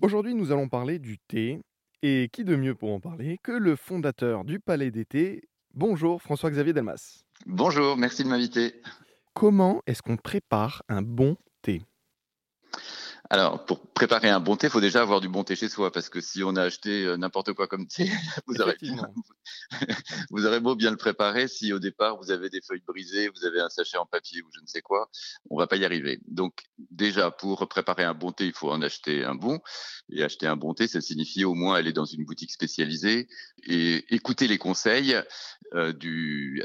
Aujourd'hui, nous allons parler du thé, et qui de mieux pour en parler que le fondateur du Palais des Thés. Bonjour François-Xavier Delmas. Bonjour, merci de m'inviter. Comment est-ce qu'on prépare un bon thé ? Alors, pour préparer un bon thé, il faut déjà avoir du bon thé chez soi, parce que si on a acheté n'importe quoi comme thé, vous aurez beau bien le préparer, si au départ vous avez des feuilles brisées, vous avez un sachet en papier ou je ne sais quoi, on va pas y arriver. Donc déjà, pour préparer un bon thé, il faut en acheter un bon, et acheter un bon thé, ça signifie au moins aller dans une boutique spécialisée et écouter les conseils.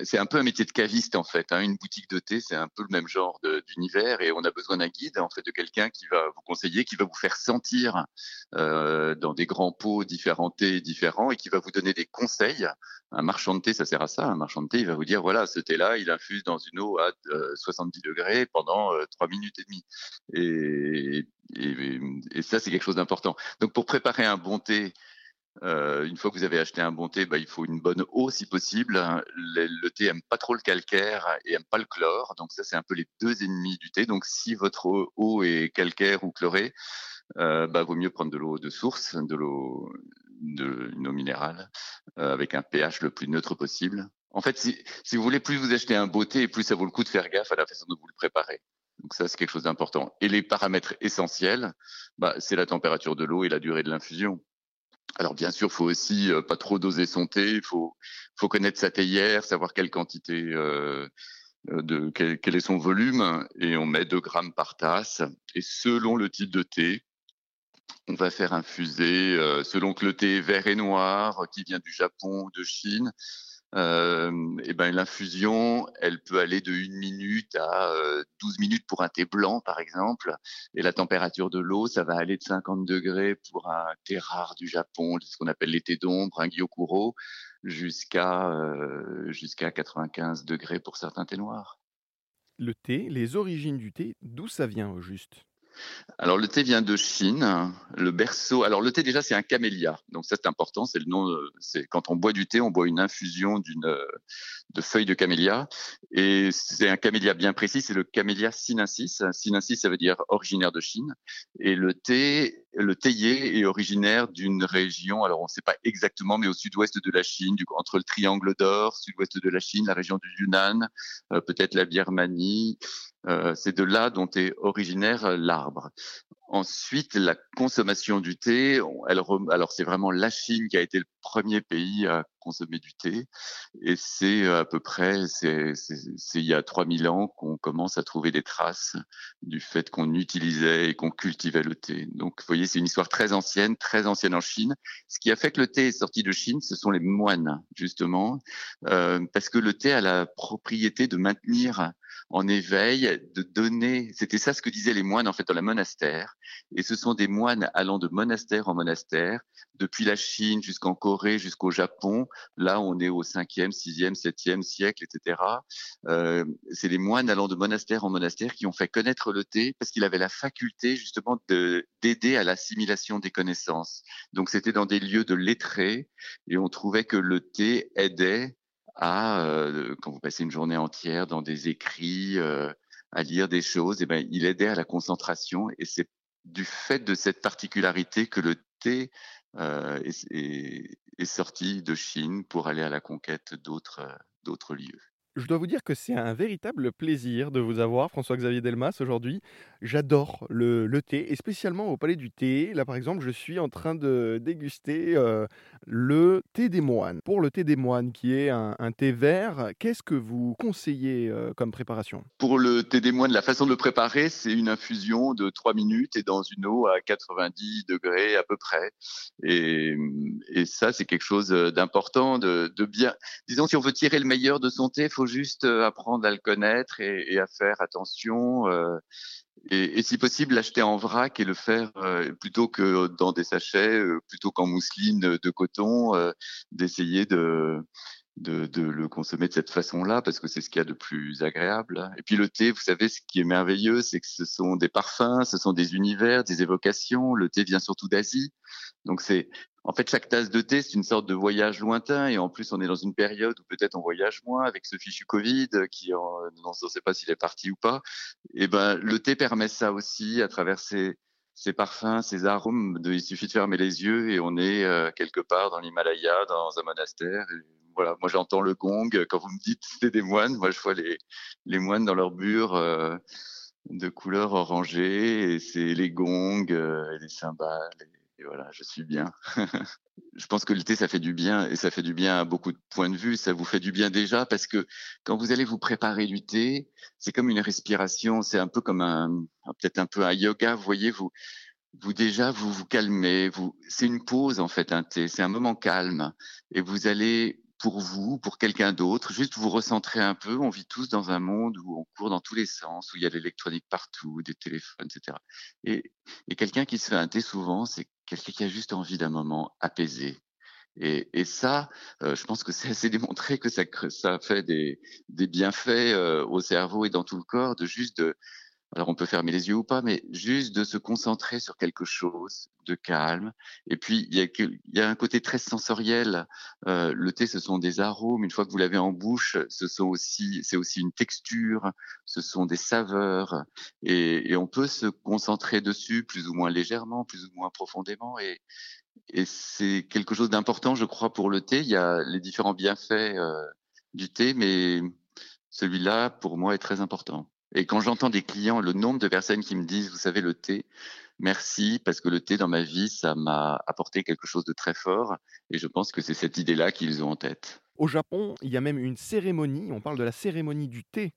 C'est un peu un métier de caviste en fait, hein. Une boutique de thé, c'est un peu le même genre d'univers, et on a besoin d'un guide en fait, de quelqu'un qui va vous conseiller, qui va vous faire sentir dans des grands pots différents thés différents et qui va vous donner des conseils. Un marchand de thé, ça sert à ça. Un marchand de thé, il va vous dire, voilà, ce thé-là, il infuse dans une eau à 70 degrés pendant 3 minutes et demie. Et ça, c'est quelque chose d'important. Donc, pour préparer un bon thé, une fois que vous avez acheté un bon thé, il faut une bonne eau si possible. Le thé aime pas trop le calcaire et aime pas le chlore, donc ça c'est un peu les deux ennemis du thé. Donc si votre eau est calcaire ou chlorée, vaut mieux prendre de l'eau de source, une eau minérale avec un pH le plus neutre possible. En fait, si vous voulez, plus vous achetez un beau thé, plus ça vaut le coup de faire gaffe à la façon dont vous le préparez. Donc ça, c'est quelque chose d'important. Et les paramètres essentiels, c'est la température de l'eau et la durée de l'infusion. Alors bien sûr, faut aussi pas trop doser son thé. Faut connaître sa théière, savoir quelle quantité, quel est son volume, et on met 2 grammes par tasse. Et selon le type de thé, on va faire infuser. Selon que le thé est vert et noir, qui vient du Japon, de Chine, l'infusion, elle peut aller de 1 minute à 12 minutes pour un thé blanc, par exemple. Et la température de l'eau, ça va aller de 50 degrés pour un thé rare du Japon, ce qu'on appelle les thés d'ombre, un gyokuro, jusqu'à 95 degrés pour certains thés noirs. Le thé, les origines du thé, d'où ça vient au juste ? Alors, le thé vient de Chine, le berceau. Alors, le thé, déjà, c'est un camélia. Donc, ça, c'est important. C'est le nom, c'est quand on boit du thé, on boit une infusion de feuilles de camélia. Et c'est un camélia bien précis. C'est le camélia sinensis. Sinensis, ça veut dire originaire de Chine. Et le théier est originaire d'une région, alors on ne sait pas exactement, mais au sud-ouest de la Chine, entre le triangle d'or, sud-ouest de la Chine, la région du Yunnan, peut-être la Birmanie. C'est de là dont est originaire l'arbre. Ensuite, la consommation du thé, alors c'est vraiment la Chine qui a été le premier pays à consommer du thé, et c'est à peu près, c'est il y a 3000 ans qu'on commence à trouver des traces du fait qu'on utilisait et qu'on cultivait le thé. Donc, vous voyez, c'est une histoire très ancienne en Chine. Ce qui a fait que le thé est sorti de Chine, ce sont les moines, justement, parce que le thé a la propriété de maintenir en éveil, de donner. C'était ça ce que disaient les moines en fait dans les monastères. Et ce sont des moines allant de monastère en monastère, depuis la Chine jusqu'en Corée, jusqu'au Japon. Là, on est au 5e, 6e, 7e siècle, etc. C'est les moines allant de monastère en monastère qui ont fait connaître le thé parce qu'il avait la faculté justement d'aider à l'assimilation des connaissances. Donc, c'était dans des lieux de lettrés et on trouvait que le thé aidait quand vous passez une journée entière dans des écrits, à lire des choses, il aidait à la concentration. Et c'est du fait de cette particularité que le thé est sorti de Chine pour aller à la conquête d'autres lieux. Je dois vous dire que c'est un véritable plaisir de vous avoir, François-Xavier Delmas, aujourd'hui. J'adore le thé, et spécialement au Palais du Thé. Là, par exemple, je suis en train de déguster le thé des moines. Pour le thé des moines, qui est un thé vert, qu'est-ce que vous conseillez comme préparation ? Pour le thé des moines, la façon de le préparer, c'est une infusion de 3 minutes et dans une eau à 90 degrés à peu près. Et ça, c'est quelque chose d'important, de bien. Disons, si on veut tirer le meilleur de son thé, il faut juste apprendre à le connaître et à faire attention et si possible l'acheter en vrac et le faire plutôt que dans des sachets, plutôt qu'en mousseline de coton, d'essayer de le consommer de cette façon-là parce que c'est ce qu'il y a de plus agréable. Et puis le thé, vous savez, ce qui est merveilleux, c'est que ce sont des parfums, ce sont des univers, des évocations. Le thé vient surtout d'Asie, donc en fait, chaque tasse de thé, c'est une sorte de voyage lointain. Et en plus, on est dans une période où peut-être on voyage moins avec ce fichu Covid on ne sait pas s'il est parti ou pas. Le thé permet ça aussi à travers ces ces parfums, ces arômes, il suffit de fermer les yeux et on est quelque part dans l'Himalaya, dans un monastère. Et voilà, moi j'entends le gong, quand vous me dites c'est des moines, moi je vois les moines dans leur bure de couleur orangée, et c'est les gongs et les cymbales, et voilà, je suis bien. Je pense que le thé, ça fait du bien, et ça fait du bien à beaucoup de points de vue. Ça vous fait du bien déjà, parce que quand vous allez vous préparer du thé, c'est comme une respiration, c'est un peu comme peut-être un peu un yoga, vous voyez, vous déjà, vous calmez, c'est une pause en fait, un thé, c'est un moment calme, et vous allez, pour vous, pour quelqu'un d'autre, juste vous recentrer un peu. On vit tous dans un monde où on court dans tous les sens, où il y a l'électronique partout, des téléphones, etc. Et quelqu'un qui se fait un thé souvent, c'est quelqu'un qui a juste envie d'un moment apaisé. Et ça, je pense que c'est assez démontré que ça fait des bienfaits au cerveau et dans tout le corps, de juste alors on peut fermer les yeux ou pas, mais juste de se concentrer sur quelque chose de calme. Et puis il y a un côté très sensoriel. Le thé, ce sont des arômes. Une fois que vous l'avez en bouche, c'est aussi une texture, ce sont des saveurs, et on peut se concentrer dessus plus ou moins légèrement, plus ou moins profondément. Et c'est quelque chose d'important, je crois, pour le thé. Il y a les différents bienfaits du thé, mais celui-là, pour moi, est très important. Et quand j'entends des clients, le nombre de personnes qui me disent, vous savez, le thé, merci, parce que le thé dans ma vie, ça m'a apporté quelque chose de très fort. Et je pense que c'est cette idée-là qu'ils ont en tête. Au Japon, il y a même une cérémonie, on parle de la cérémonie du thé.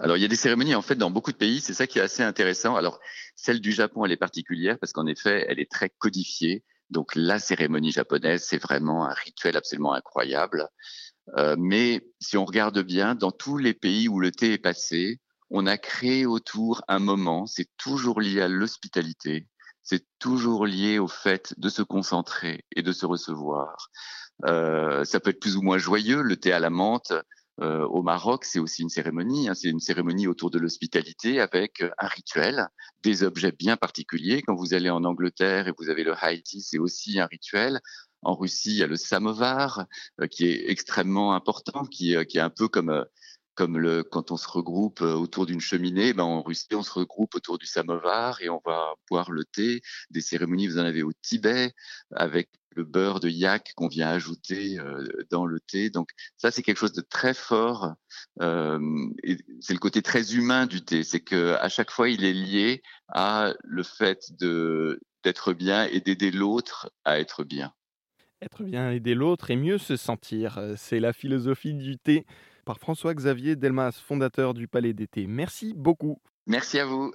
Alors, il y a des cérémonies, en fait, dans beaucoup de pays, c'est ça qui est assez intéressant. Alors, celle du Japon, elle est particulière parce qu'en effet, elle est très codifiée. Donc, la cérémonie japonaise, c'est vraiment un rituel absolument incroyable. Mais si on regarde bien, dans tous les pays où le thé est passé, on a créé autour un moment, c'est toujours lié à l'hospitalité, c'est toujours lié au fait de se concentrer et de se recevoir. Ça peut être plus ou moins joyeux, le thé à la menthe au Maroc, c'est aussi une cérémonie, hein, c'est une cérémonie autour de l'hospitalité avec un rituel, des objets bien particuliers. Quand vous allez en Angleterre et vous avez le high tea, c'est aussi un rituel. En Russie, il y a le samovar qui est extrêmement important, qui est un peu comme quand on se regroupe autour d'une cheminée, en Russie, on se regroupe autour du samovar et on va boire le thé. Des cérémonies, vous en avez au Tibet, avec le beurre de yak qu'on vient ajouter dans le thé. Donc ça, c'est quelque chose de très fort. C'est le côté très humain du thé. C'est qu'à chaque fois, il est lié à le fait d'être bien et d'aider l'autre à être bien. Être bien, aider l'autre et mieux se sentir. C'est la philosophie du thé. Par François-Xavier Delmas, fondateur du Palais des Thés. Merci beaucoup. Merci à vous.